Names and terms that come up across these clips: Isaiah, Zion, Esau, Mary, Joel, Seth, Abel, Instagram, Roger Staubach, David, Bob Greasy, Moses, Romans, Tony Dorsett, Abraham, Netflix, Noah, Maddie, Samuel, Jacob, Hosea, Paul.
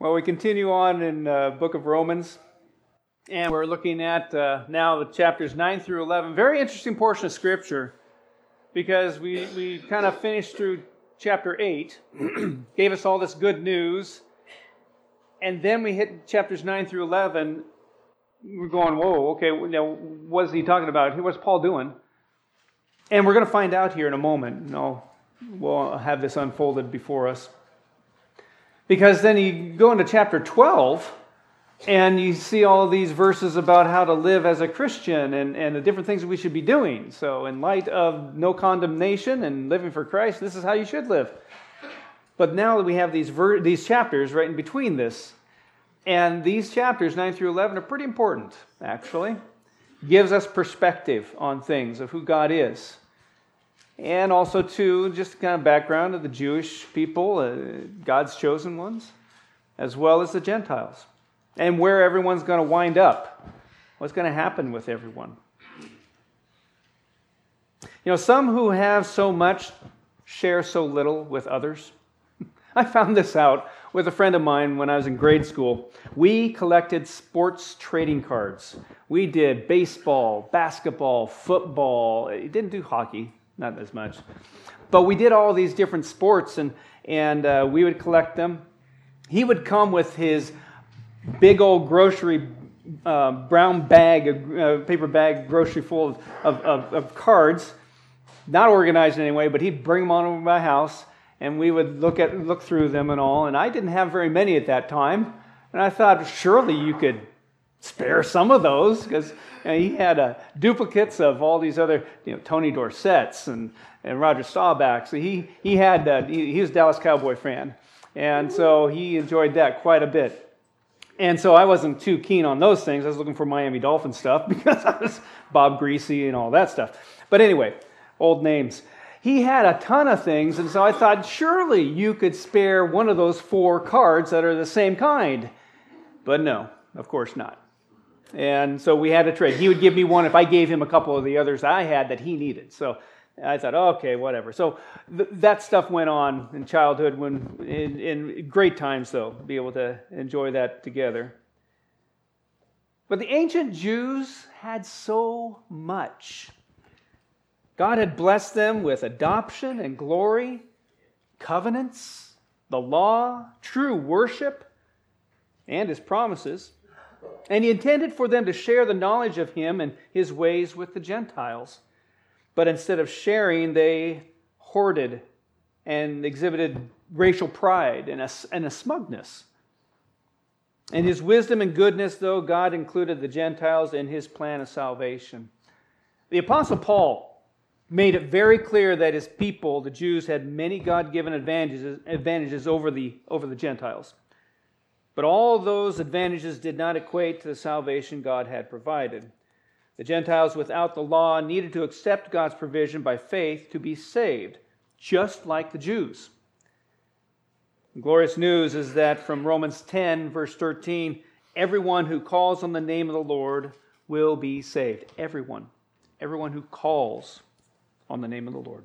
Well, we continue on in the book of Romans, and we're looking at now the chapters 9 through 11. Very interesting portion of Scripture, because we kind of finished through chapter 8, gave us all this good news, and then we hit chapters 9 through 11. We're going, whoa, okay, now what is he talking about? What's Paul doing? And we're going to find out here in a moment. No, we'll have this unfolded before us. Because then you go into chapter 12, and you see all these verses about how to live as a Christian and the different things that we should be doing. So in light of no condemnation and living for Christ, this is how you should live. But now that we have these chapters right in between this, and these chapters, 9 through 11, are pretty important, actually. Gives us perspective on things, of who God is. And also, too, just the kind of background of the Jewish people, God's chosen ones, as well as the Gentiles, and where everyone's going to wind up, what's going to happen with everyone. You know, some who have so much share so little with others. I found this out with a friend of mine when I was in grade school. We collected sports trading cards. We did baseball, basketball, football. It didn't do hockey. Not as much. But we did all these different sports, and we would collect them. He would come with his big old grocery, brown bag, paper bag, grocery full of cards, not organized in any way, but he'd bring them on over to my house, and we would look through them and all. And I didn't have very many at that time, and I thought, surely you could spare some of those, because he had duplicates of all these other, Tony Dorsett's and Roger Staubach. So he was a Dallas Cowboy fan, and so he enjoyed that quite a bit. And so I wasn't too keen on those things. I was looking for Miami Dolphin stuff because I was Bob Greasy and all that stuff. But anyway, old names. He had a ton of things, and so I thought, surely you could spare one of those four cards that are the same kind. But no, of course not. And so we had a trade. He would give me one if I gave him a couple of the others I had that he needed. So I thought, okay, whatever. So that stuff went on in childhood, when in great times, though, to be able to enjoy that together. But the ancient Jews had so much. God had blessed them with adoption and glory, covenants, the law, true worship, and His promises. And He intended for them to share the knowledge of Him and His ways with the Gentiles. But instead of sharing, they hoarded and exhibited racial pride and a smugness. In His wisdom and goodness, though, God included the Gentiles in His plan of salvation. The Apostle Paul made it very clear that his people, the Jews, had many God-given advantages over the Gentiles. But all those advantages did not equate to the salvation God had provided. The Gentiles without the law needed to accept God's provision by faith to be saved, just like the Jews. The glorious news is that from Romans 10, verse 13, everyone who calls on the name of the Lord will be saved. Everyone. Everyone who calls on the name of the Lord.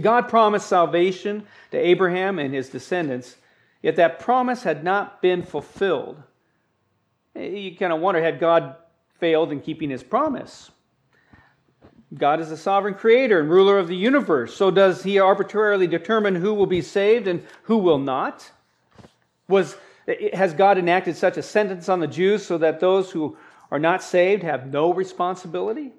God promised salvation to Abraham and his descendants, yet that promise had not been fulfilled. You kind of wonder, had God failed in keeping His promise? God is the sovereign creator and ruler of the universe. So does He arbitrarily determine who will be saved and who will not? Has God enacted such a sentence on the Jews so that those who are not saved have no responsibility?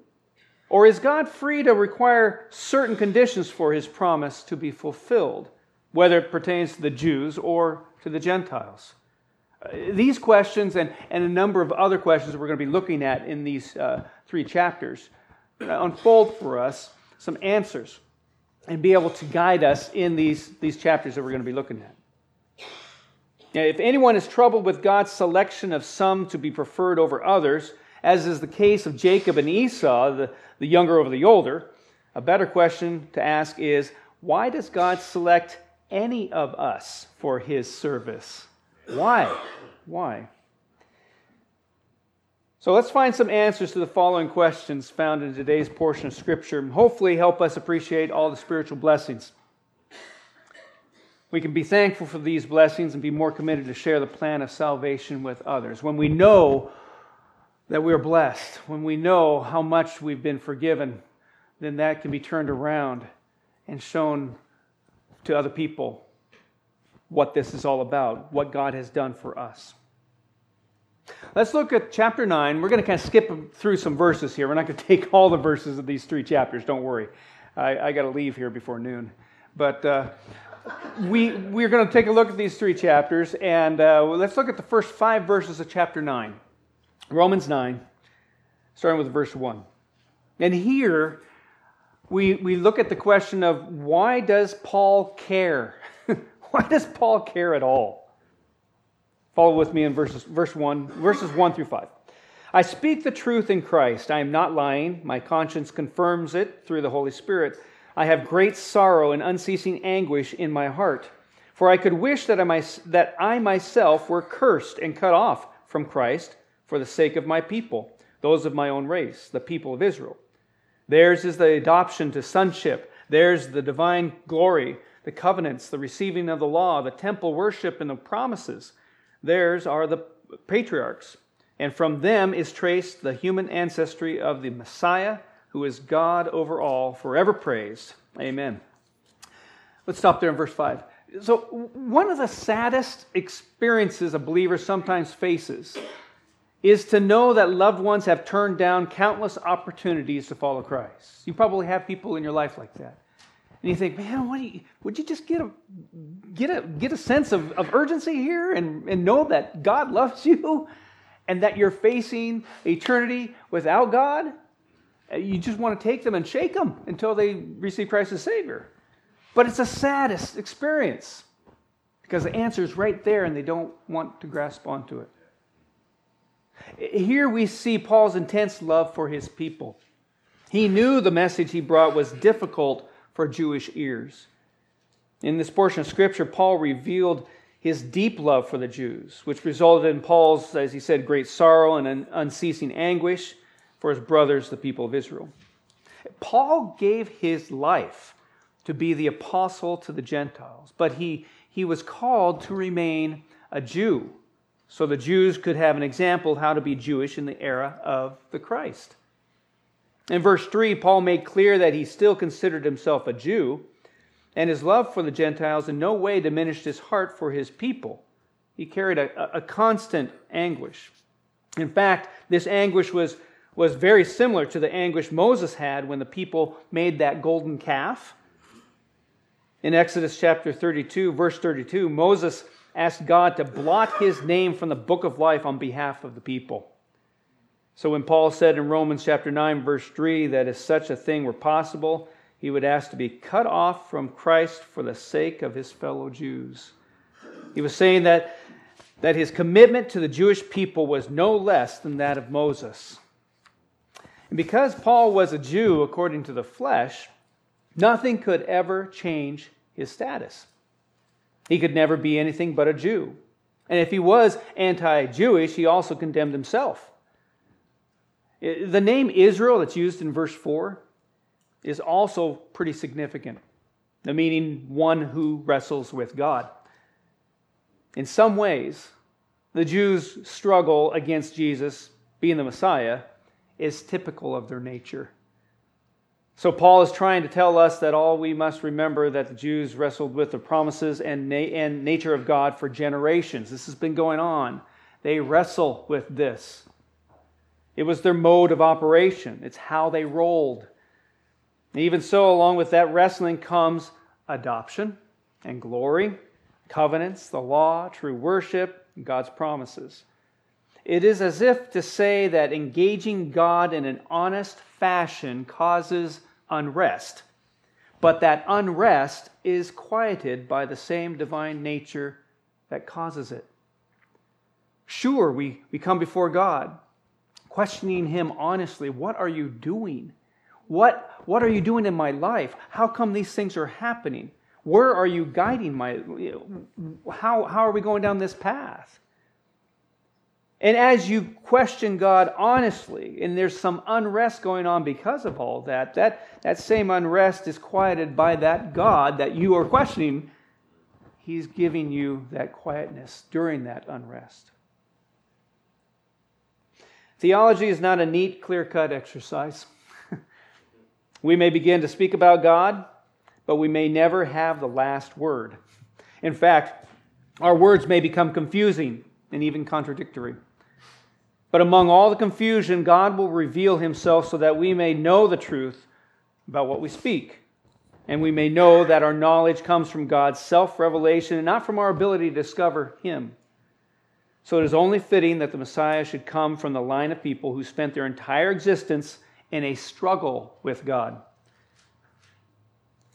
Or is God free to require certain conditions for His promise to be fulfilled, whether it pertains to the Jews or to the Gentiles? These questions and a number of other questions we're going to be looking at in these three chapters unfold for us some answers and be able to guide us in these chapters that we're going to be looking at. Now, if anyone is troubled with God's selection of some to be preferred over others, as is the case of Jacob and Esau, the younger over the older, a better question to ask is, why does God select any of us for His service? Why? So let's find some answers to the following questions found in today's portion of Scripture and hopefully help us appreciate all the spiritual blessings. We can be thankful for these blessings and be more committed to share the plan of salvation with others. When we know that we are blessed, when we know how much we've been forgiven, then that can be turned around and shown to other people what this is all about, what God has done for us. Let's look at chapter 9. We're going to kind of skip through some verses here. We're not going to take all the verses of these three chapters, don't worry. I got to leave here before noon. But we're going to take a look at these three chapters, and let's look at the first 5 verses of chapter 9. Romans 9, starting with verse 1. And here, we look at the question of, why does Paul care? Why does Paul care at all? Follow with me in verses 1 through 5. I speak the truth in Christ. I am not lying. My conscience confirms it through the Holy Spirit. I have great sorrow and unceasing anguish in my heart. For I could wish that I myself were cursed and cut off from Christ for the sake of my people, those of my own race, the people of Israel. Theirs is the adoption to sonship. Theirs the divine glory, the covenants, the receiving of the law, the temple worship, and the promises. Theirs are the patriarchs. And from them is traced the human ancestry of the Messiah, who is God over all, forever praised. Amen. Let's stop there in verse 5. So one of the saddest experiences a believer sometimes faces is to know that loved ones have turned down countless opportunities to follow Christ. You probably have people in your life like that. And you think, man, would you just get a sense of urgency here and know that God loves you and that you're facing eternity without God? You just want to take them and shake them until they receive Christ as Savior. But it's the saddest experience because the answer is right there and they don't want to grasp onto it. Here we see Paul's intense love for his people. He knew the message he brought was difficult for Jewish ears. In this portion of Scripture, Paul revealed his deep love for the Jews, which resulted in Paul's, as he said, great sorrow and an unceasing anguish for his brothers, the people of Israel. Paul gave his life to be the apostle to the Gentiles, but he was called to remain a Jew, so the Jews could have an example of how to be Jewish in the era of the Christ. In verse 3, Paul made clear that he still considered himself a Jew, and his love for the Gentiles in no way diminished his heart for his people. He carried a constant anguish. In fact, this anguish was very similar to the anguish Moses had when the people made that golden calf. In Exodus chapter 32, verse 32, Moses asked God to blot his name from the book of life on behalf of the people. So when Paul said in Romans chapter 9, verse 3, that if such a thing were possible, he would ask to be cut off from Christ for the sake of his fellow Jews. He was saying that his commitment to the Jewish people was no less than that of Moses. And because Paul was a Jew according to the flesh, nothing could ever change his status. He could never be anything but a Jew. And if he was anti-Jewish, he also condemned himself. The name Israel that's used in verse 4 is also pretty significant, the meaning one who wrestles with God. In some ways, the Jews' struggle against Jesus being the Messiah is typical of their nature. So Paul is trying to tell us that all we must remember that the Jews wrestled with the promises and nature of God for generations. This has been going on. They wrestle with this. It was their mode of operation. It's how they rolled. And even so, along with that wrestling comes adoption and glory, covenants, the law, true worship, and God's promises. It is as if to say that engaging God in an honest fashion causes unrest, but that unrest is quieted by the same divine nature that causes it. Sure, we come before God, questioning Him honestly. What are you doing? What are you doing in my life? How come these things are happening? Where are you guiding how are we going down this path? And as you question God honestly, and there's some unrest going on because of all that, that same unrest is quieted by that God that you are questioning. He's giving you that quietness during that unrest. Theology is not a neat, clear-cut exercise. We may begin to speak about God, but we may never have the last word. In fact, our words may become confusing and even contradictory. But among all the confusion, God will reveal Himself so that we may know the truth about what we speak. And we may know that our knowledge comes from God's self-revelation and not from our ability to discover Him. So it is only fitting that the Messiah should come from the line of people who spent their entire existence in a struggle with God.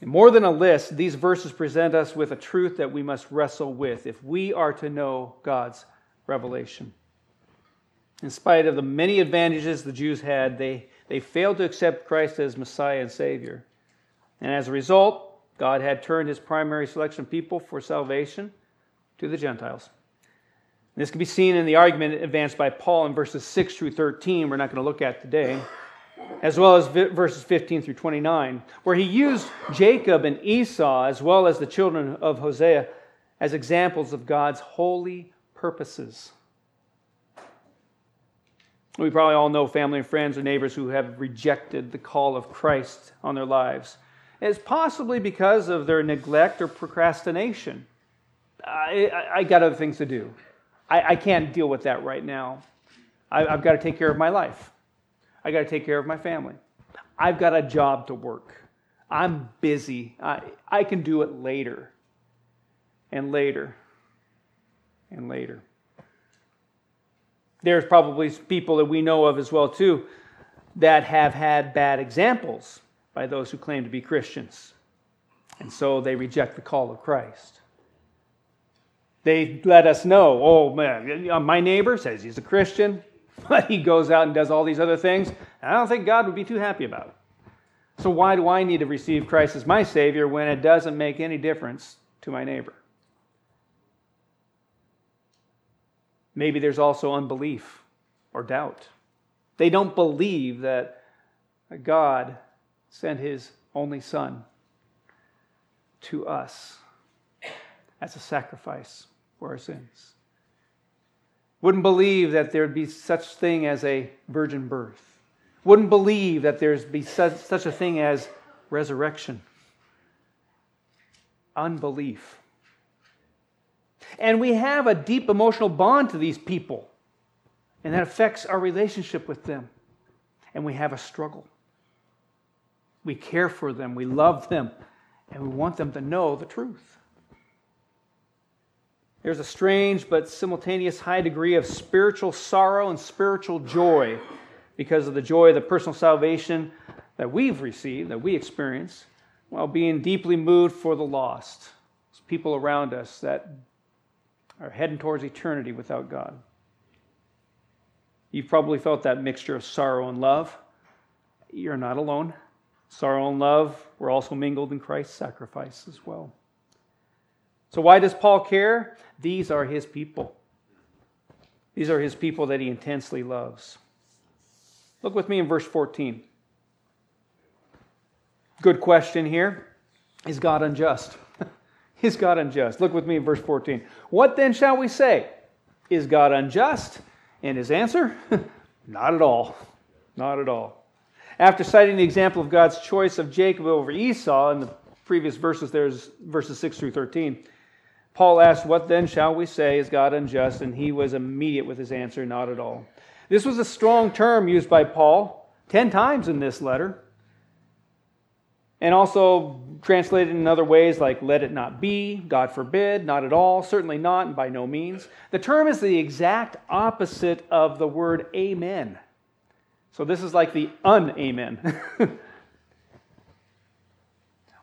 And more than a list, these verses present us with a truth that we must wrestle with if we are to know God's revelation. In spite of the many advantages the Jews had, they failed to accept Christ as Messiah and Savior. And as a result, God had turned His primary selection of people for salvation to the Gentiles. And this can be seen in the argument advanced by Paul in verses 6 through 13, we're not going to look at today, as well as verses 15 through 29, where he used Jacob and Esau, as well as the children of Hosea, as examples of God's holy purposes. We probably all know family and friends or neighbors who have rejected the call of Christ on their lives. It's possibly because of their neglect or procrastination. I got other things to do. I can't deal with that right now. I've got to take care of my life. I got to take care of my family. I've got a job to work. I'm busy. I can do it later and later and later. There's probably people that we know of as well too that have had bad examples by those who claim to be Christians. And so they reject the call of Christ. They let us know, oh man, my neighbor says he's a Christian, but he goes out and does all these other things, and I don't think God would be too happy about it. So why do I need to receive Christ as my Savior when it doesn't make any difference to my neighbor? Maybe there's also unbelief or doubt. They don't believe that God sent His only Son to us as a sacrifice for our sins. Wouldn't believe that there'd be such thing as a virgin birth. Wouldn't believe that there'd be such a thing as resurrection. Unbelief. And we have a deep emotional bond to these people, and that affects our relationship with them. And we have a struggle. We care for them, we love them, and we want them to know the truth. There's a strange but simultaneous high degree of spiritual sorrow and spiritual joy because of the joy of the personal salvation that we've received, that we experience, while being deeply moved for the lost, those people around us that are heading towards eternity without God. You've probably felt that mixture of sorrow and love. You're not alone. Sorrow and love were also mingled in Christ's sacrifice as well. So why does Paul care? These are his people. These are his people that he intensely loves. Look with me in verse 14. Good question here. Is God unjust? Is God unjust? Look with me in verse 14. What then shall we say? Is God unjust? And his answer? Not at all. Not at all. After citing the example of God's choice of Jacob over Esau in the previous verses, there's verses 6 through 13, Paul asked, what then shall we say? Is God unjust? And he was immediate with his answer, not at all. This was a strong term used by Paul 10 times in this letter. And also translated in other ways like, let it not be, God forbid, not at all, certainly not, and by no means. The term is the exact opposite of the word amen. So this is like the un-amen.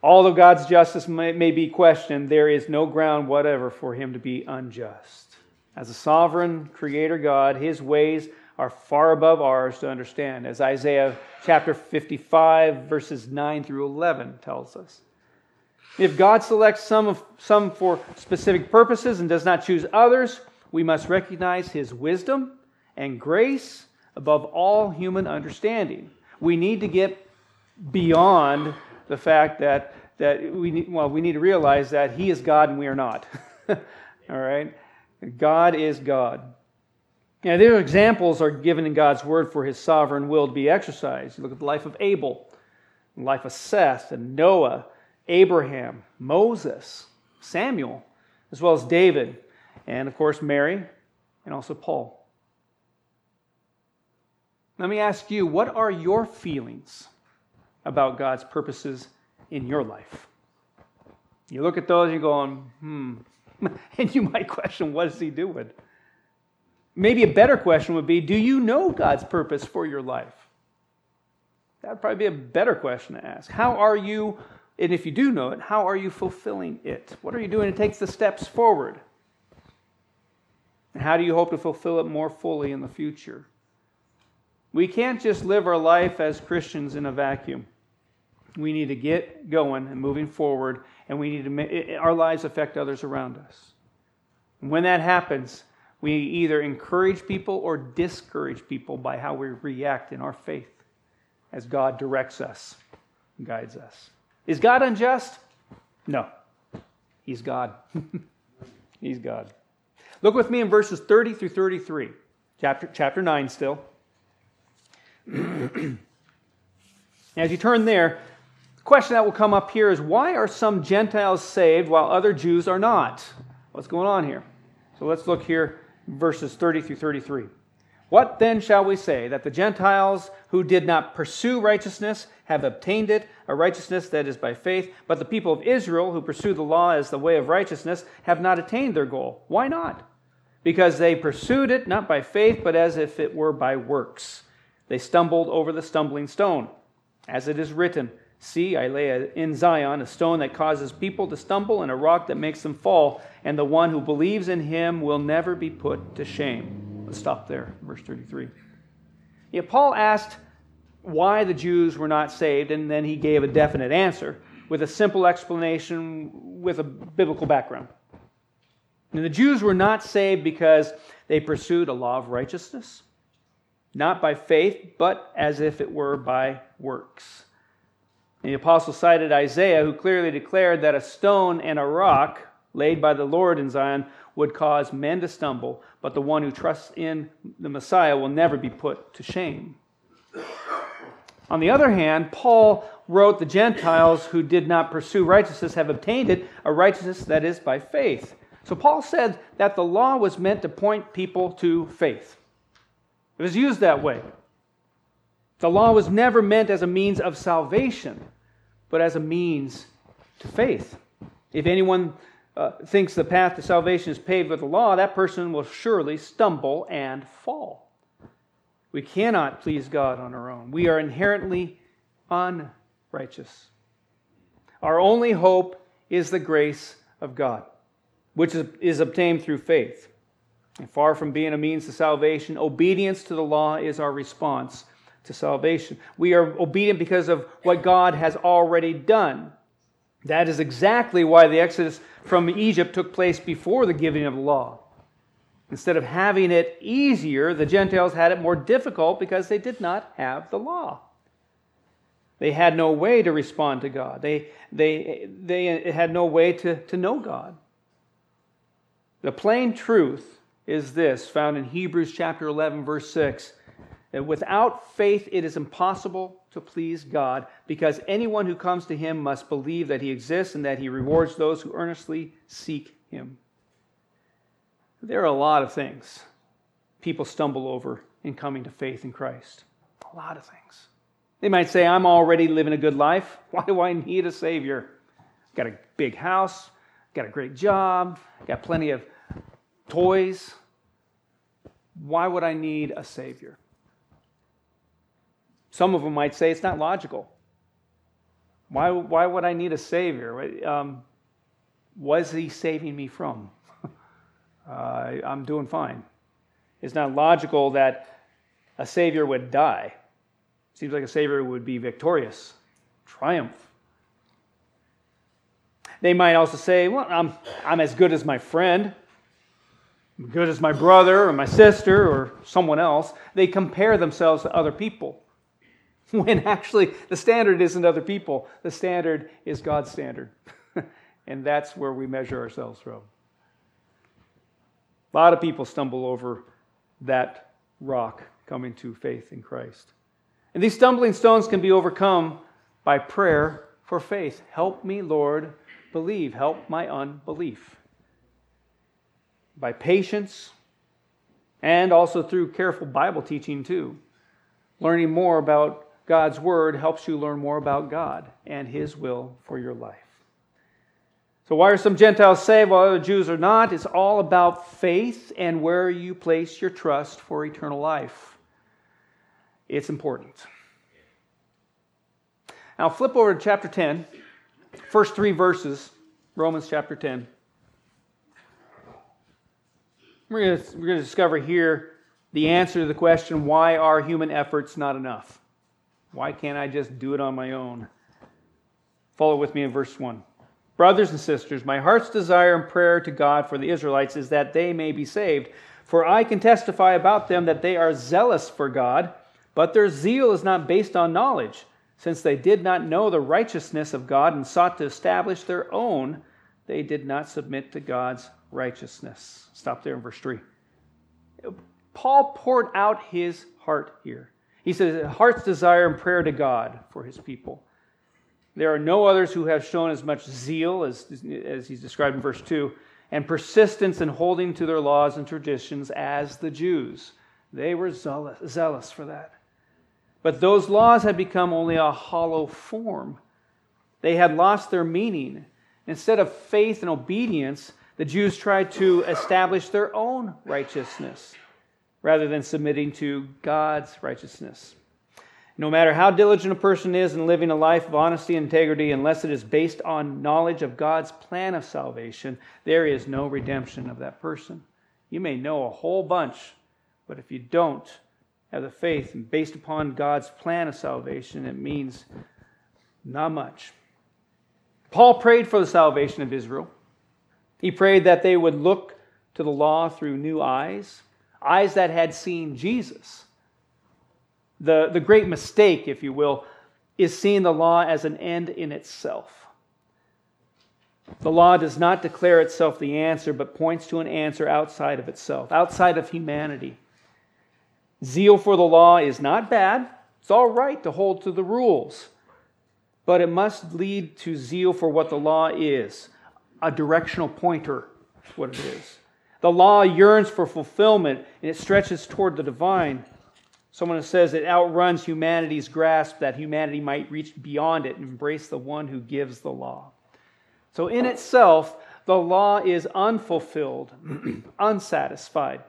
Although God's justice may be questioned, there is no ground whatever for Him to be unjust. As a sovereign creator God, His ways are far above ours to understand, as Isaiah chapter 55, verses 9 through 11 tells us. If God selects some for specific purposes and does not choose others, we must recognize His wisdom and grace above all human understanding. We need to get beyond the fact that we need to realize that He is God and we are not. All right? God is God. Now, there are examples are given in God's Word for His sovereign will to be exercised. You look at the life of Abel, the life of Seth, and Noah, Abraham, Moses, Samuel, as well as David, and of course Mary, and also Paul. Let me ask you, what are your feelings about God's purposes in your life? You look at those and you're going, and you might question, what is He doing? Maybe a better question would be, do you know God's purpose for your life? That would probably be a better question to ask. How are you, and if you do know it, how are you fulfilling it? What are you doing to take the steps forward? And how do you hope to fulfill it more fully in the future? We can't just live our life as Christians in a vacuum. We need to get going and moving forward, and we need to make our lives affect others around us. And when that happens, we either encourage people or discourage people by how we react in our faith as God directs us and guides us. Is God unjust? No. He's God. He's God. Look with me in verses 30 through 33. Chapter 9 still. As you turn there, the question that will come up here is, why are some Gentiles saved while other Jews are not? What's going on here? So let's look here. Verses 30 through 33. What then shall we say? That the Gentiles who did not pursue righteousness have obtained it, a righteousness that is by faith, but the people of Israel who pursue the law as the way of righteousness have not attained their goal. Why not? Because they pursued it not by faith, but as if it were by works. They stumbled over the stumbling stone. As it is written, see, I lay in Zion a stone that causes people to stumble and a rock that makes them fall, and the one who believes in Him will never be put to shame. Let's stop there, verse 33. Yeah, Paul asked why the Jews were not saved, and then he gave a definite answer with a simple explanation with a biblical background. And the Jews were not saved because they pursued a law of righteousness, not by faith, but as if it were by works. And the apostle cited Isaiah, who clearly declared that a stone and a rock laid by the Lord in Zion would cause men to stumble, but the one who trusts in the Messiah will never be put to shame. On the other hand, Paul wrote the Gentiles who did not pursue righteousness have obtained it, a righteousness that is by faith. So Paul said that the law was meant to point people to faith. It was used that way. The law was never meant as a means of salvation, but as a means to faith. If anyone thinks the path to salvation is paved with the law, that person will surely stumble and fall. We cannot please God on our own. We are inherently unrighteous. Our only hope is the grace of God, which is obtained through faith. And far from being a means to salvation, obedience to the law is our response to salvation. We are obedient because of what God has already done. That is exactly why the Exodus from Egypt took place before the giving of the law. Instead of having it easier, the Gentiles had it more difficult because they did not have the law. They had no way to respond to God. They had no way to know God. The plain truth is this, found in Hebrews chapter 11, verse 6. That without faith it is impossible to please God, because anyone who comes to Him must believe that He exists and that He rewards those who earnestly seek Him. There are a lot of things people stumble over in coming to faith in Christ. A lot of things. They might say, I'm already living a good life. Why do I need a Savior? I've got a big house, I've got a great job, I've got plenty of toys. Why would I need a Savior? Some of them might say it's not logical. Why would I need a Savior? What is He saving me from? I'm doing fine. It's not logical that a Savior would die. It seems like a Savior would be victorious, triumph. They might also say, well, I'm as good as my friend, I'm good as my brother or my sister or someone else. They compare themselves to other people. when actually the standard isn't other people. The standard is God's standard. And that's where we measure ourselves from. A lot of people stumble over that rock coming to faith in Christ. And these stumbling stones can be overcome by prayer for faith. Help me, Lord, believe. Help my unbelief. By patience, and also through careful Bible teaching too. Learning more about God's Word helps you learn more about God and His will for your life. So why are some Gentiles saved while other Jews are not? It's all about faith and where you place your trust for eternal life. It's important. Now flip over to chapter 10, first three verses, Romans chapter 10. We're going to discover here the answer to the question, why are human efforts not enough? Why can't I just do it on my own? Follow with me in verse 1. Brothers and sisters, my heart's desire and prayer to God for the Israelites is that they may be saved. For I can testify about them that they are zealous for God, but their zeal is not based on knowledge, since they did not know the righteousness of God and sought to establish their own. They did not submit to God's righteousness. Stop there in verse 3. Paul poured out his heart here. He says, heart's desire and prayer to God for his people. There are no others who have shown as much zeal as he's described in verse 2, and persistence in holding to their laws and traditions as the Jews. They were zealous for that. But those laws had become only a hollow form. They had lost their meaning. Instead of faith and obedience, the Jews tried to establish their own righteousness rather than submitting to God's righteousness. No matter how diligent a person is in living a life of honesty and integrity, unless it is based on knowledge of God's plan of salvation, there is no redemption of that person. You may know a whole bunch, but if you don't have the faith and based upon God's plan of salvation, it means not much. Paul prayed for the salvation of Israel. He prayed that they would look to the law through new eyes, eyes that had seen Jesus. The great mistake, if you will, is seeing the law as an end in itself. The law does not declare itself the answer, but points to an answer outside of itself, outside of humanity. Zeal for the law is not bad. It's all right to hold to the rules, but it must lead to zeal for what the law is, a directional pointer is what it is. The law yearns for fulfillment, and it stretches toward the divine. Someone says it outruns humanity's grasp, that humanity might reach beyond it and embrace the one who gives the law. So in itself, the law is unfulfilled, unsatisfied.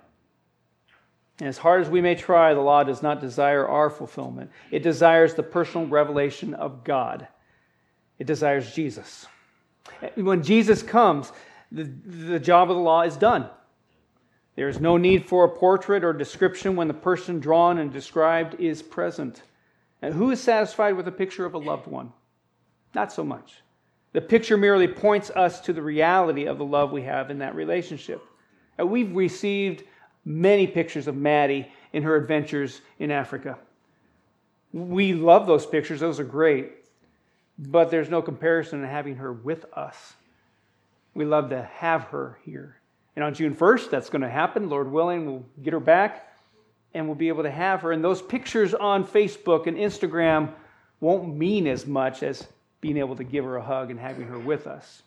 And as hard as we may try, the law does not desire our fulfillment. It desires the personal revelation of God. It desires Jesus. When Jesus comes, the job of the law is done. There is no need for a portrait or description when the person drawn and described is present. And who is satisfied with a picture of a loved one? Not so much. The picture merely points us to the reality of the love we have in that relationship. And we've received many pictures of Maddie in her adventures in Africa. We love those pictures. Those are great. But there's no comparison in having her with us. We love to have her here. And on June 1st, that's going to happen. Lord willing, we'll get her back and we'll be able to have her. And those pictures on Facebook and Instagram won't mean as much as being able to give her a hug and having her with us.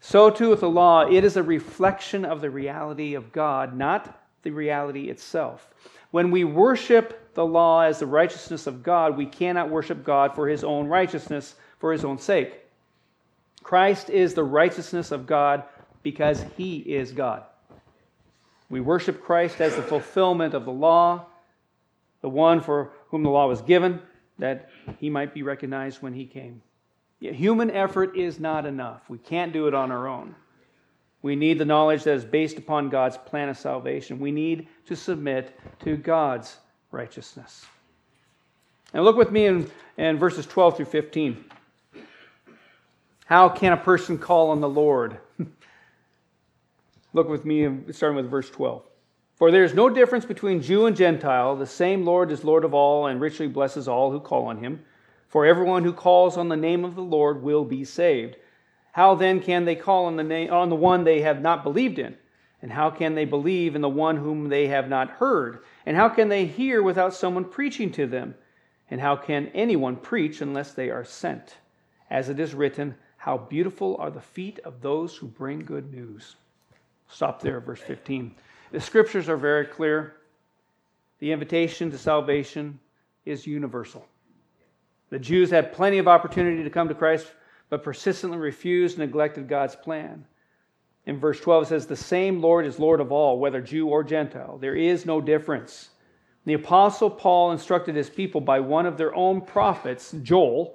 So too with the law, it is a reflection of the reality of God, not the reality itself. When we worship the law as the righteousness of God, we cannot worship God for His own righteousness, for His own sake. Christ is the righteousness of God because He is God. We worship Christ as the fulfillment of the law, the one for whom the law was given, that He might be recognized when He came. Yet human effort is not enough. We can't do it on our own. We need the knowledge that is based upon God's plan of salvation. We need to submit to God's righteousness. And look with me in verses 12 through 15. How can a person call on the Lord? Look with me, starting with verse 12. For there is no difference between Jew and Gentile. The same Lord is Lord of all and richly blesses all who call on him. For everyone who calls on the name of the Lord will be saved. How then can they call on the one they have not believed in? And how can they believe in the one whom they have not heard? And how can they hear without someone preaching to them? And how can anyone preach unless they are sent? As it is written, how beautiful are the feet of those who bring good news. Stop there, verse 15. The scriptures are very clear. The invitation to salvation is universal. The Jews had plenty of opportunity to come to Christ, but persistently refused and neglected God's plan. In verse 12 it says, the same Lord is Lord of all, whether Jew or Gentile. There is no difference. The Apostle Paul instructed his people by one of their own prophets, Joel,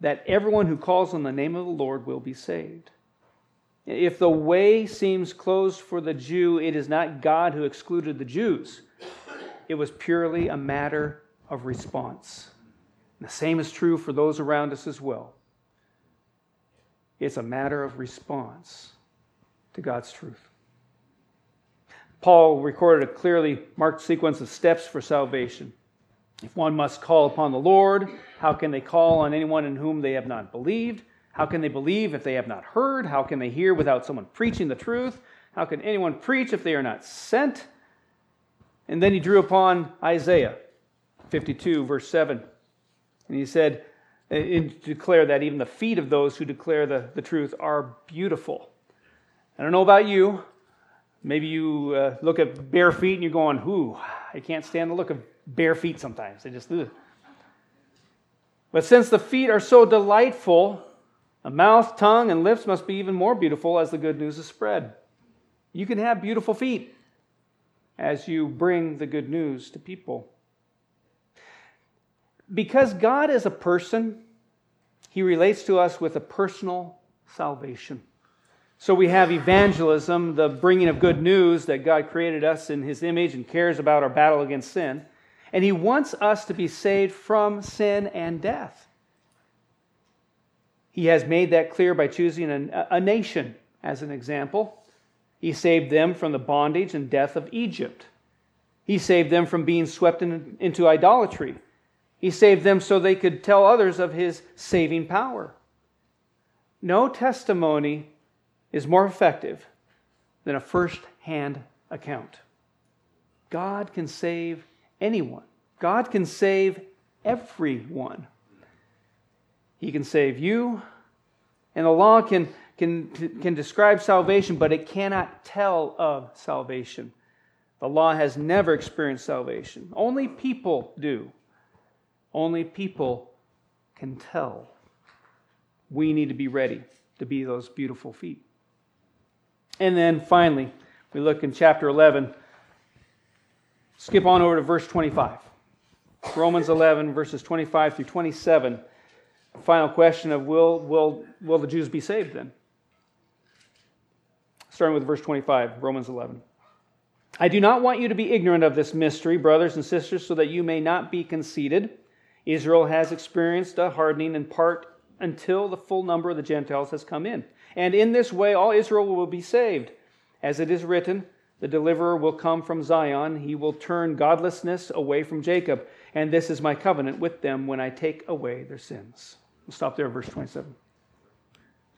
that everyone who calls on the name of the Lord will be saved. If the way seems closed for the Jew, it is not God who excluded the Jews. It was purely a matter of response. And the same is true for those around us as well. It's a matter of response to God's truth. Paul recorded a clearly marked sequence of steps for salvation. If one must call upon the Lord, how can they call on anyone in whom they have not believed? How can they believe if they have not heard? How can they hear without someone preaching the truth? How can anyone preach if they are not sent? And then he drew upon Isaiah 52, verse 7. And he said, and declare that even the feet of those who declare the truth are beautiful. I don't know about you. Maybe you look at bare feet and you're going, ooh, I can't stand the look of bare feet sometimes. They just, ugh. But since the feet are so delightful, a mouth, tongue, and lips must be even more beautiful as the good news is spread. You can have beautiful feet as you bring the good news to people. Because God is a person, He relates to us with a personal salvation. So we have evangelism, the bringing of good news that God created us in His image and cares about our battle against sin. And He wants us to be saved from sin and death. He has made that clear by choosing a nation as an example. He saved them from the bondage and death of Egypt. He saved them from being swept into idolatry. He saved them so they could tell others of His saving power. No testimony is more effective than a first-hand account. God can save anyone. God can save everyone. He can save you. And the law can describe salvation, but it cannot tell of salvation. The law has never experienced salvation. Only people do. Only people can tell. We need to be ready to be those beautiful feet. And then finally, we look in chapter 11. Skip on over to verse 25. Romans 11, verses 25 through 27. Final question of will the Jews be saved then? Starting with verse 25, Romans 11. I do not want you to be ignorant of this mystery, brothers and sisters, so that you may not be conceited. Israel has experienced a hardening in part until the full number of the Gentiles has come in. And in this way all Israel will be saved. As it is written, the deliverer will come from Zion. He will turn godlessness away from Jacob. And this is my covenant with them when I take away their sins. We'll stop there at verse 27.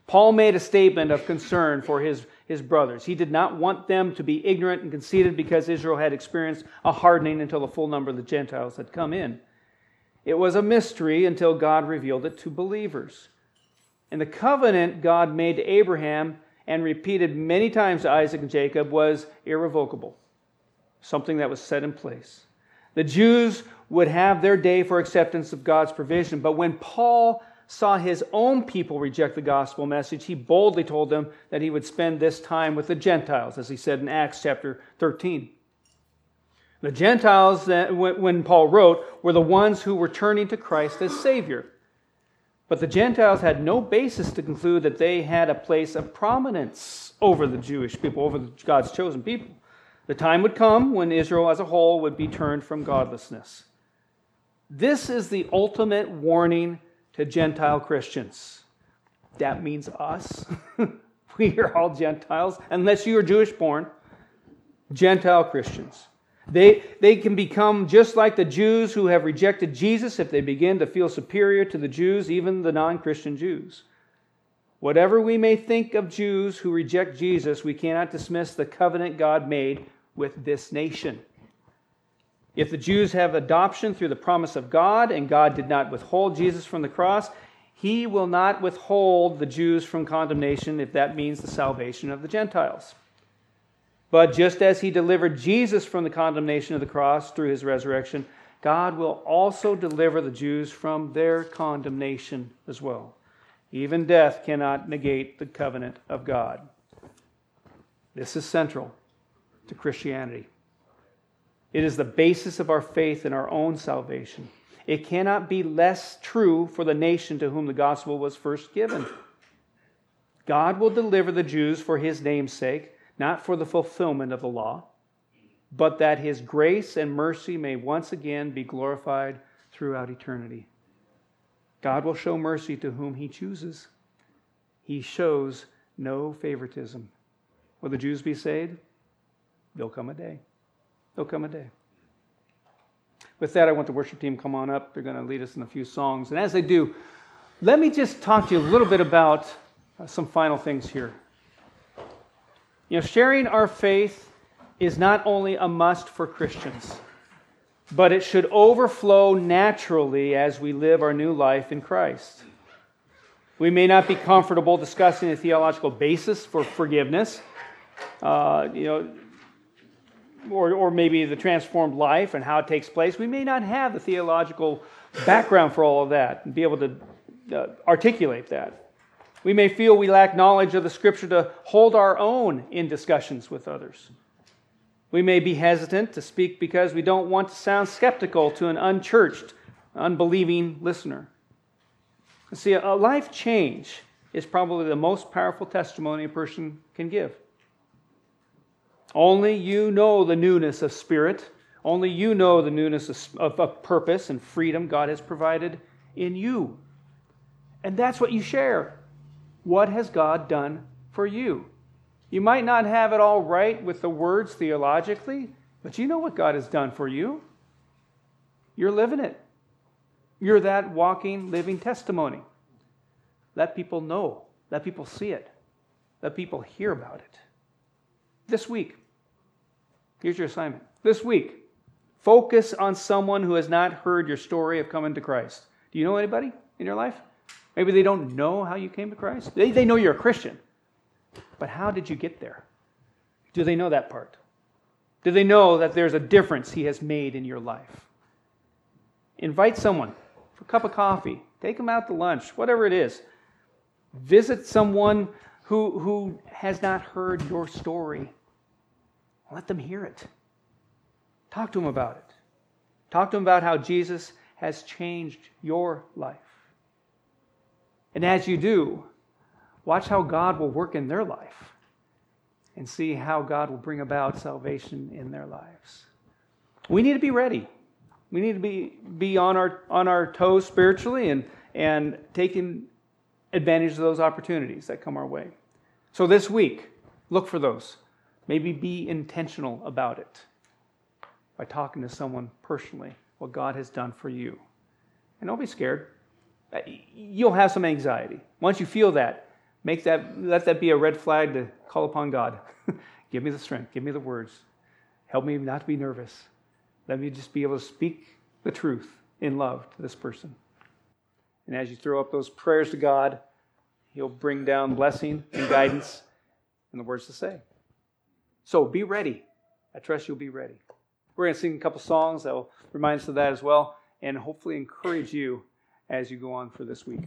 Paul made a statement of concern for his brothers. He did not want them to be ignorant and conceited because Israel had experienced a hardening until the full number of the Gentiles had come in. It was a mystery until God revealed it to believers. And the covenant God made to Abraham and repeated many times to Isaac and Jacob was irrevocable, something that was set in place. The Jews would have their day for acceptance of God's provision, but when Paul saw his own people reject the gospel message, he boldly told them that he would spend this time with the Gentiles, as he said in Acts chapter 13. The Gentiles, when Paul wrote, were the ones who were turning to Christ as Savior. But the Gentiles had no basis to conclude that they had a place of prominence over the Jewish people, over God's chosen people. The time would come when Israel as a whole would be turned from godlessness. This is the ultimate warning to Gentile Christians. That means us. We are all Gentiles, unless you are Jewish born. Gentile Christians. They can become just like the Jews who have rejected Jesus if they begin to feel superior to the Jews, even the non-Christian Jews. Whatever we may think of Jews who reject Jesus, we cannot dismiss the covenant God made with this nation. If the Jews have adoption through the promise of God, and God did not withhold Jesus from the cross, He will not withhold the Jews from condemnation if that means the salvation of the Gentiles. But just as He delivered Jesus from the condemnation of the cross through His resurrection, God will also deliver the Jews from their condemnation as well. Even death cannot negate the covenant of God. This is central to Christianity. It is the basis of our faith in our own salvation. It cannot be less true for the nation to whom the gospel was first given. God will deliver the Jews for His name's sake, not for the fulfillment of the law, but that His grace and mercy may once again be glorified throughout eternity. God will show mercy to whom He chooses. He shows no favoritism. Will the Jews be saved? There'll come a day. There'll come a day. With that, I want the worship team to come on up. They're going to lead us in a few songs. And as they do, let me just talk to you a little bit about some final things here. You know, sharing our faith is not only a must for Christians, but it should overflow naturally as we live our new life in Christ. We may not be comfortable discussing the theological basis for forgiveness, or maybe the transformed life and how it takes place. We may not have the theological background for all of that and be able to articulate that. We may feel we lack knowledge of the Scripture to hold our own in discussions with others. We may be hesitant to speak because we don't want to sound skeptical to an unchurched, unbelieving listener. See, a life change is probably the most powerful testimony a person can give. Only you know the newness of spirit. Only you know the newness of purpose and freedom God has provided in you. And that's what you share. What has God done for you? You might not have it all right with the words theologically, but you know what God has done for you. You're living it. You're that walking, living testimony. Let people know. Let people see it. Let people hear about it. This week, here's your assignment. This week, focus on someone who has not heard your story of coming to Christ. Do you know anybody in your life? Maybe they don't know how you came to Christ. They know you're a Christian. But how did you get there? Do they know that part? Do they know that there's a difference He has made in your life? Invite someone for a cup of coffee. Take them out to lunch, whatever it is. Visit someone who has not heard your story. Let them hear it. Talk to them about it. Talk to them about how Jesus has changed your life. And as you do, watch how God will work in their life and see how God will bring about salvation in their lives. We need to be ready. We need to be on our toes spiritually and taking advantage of those opportunities that come our way. So this week, look for those. Maybe be intentional about it by talking to someone personally, what God has done for you. And don't be scared. You'll have some anxiety. Once you feel that, let that be a red flag to call upon God. Give me the strength. Give me the words. Help me not to be nervous. Let me just be able to speak the truth in love to this person. And as you throw up those prayers to God, He'll bring down blessing and guidance and the words to say. So be ready. I trust you'll be ready. We're going to sing a couple songs that will remind us of that as well and hopefully encourage you as you go on for this week.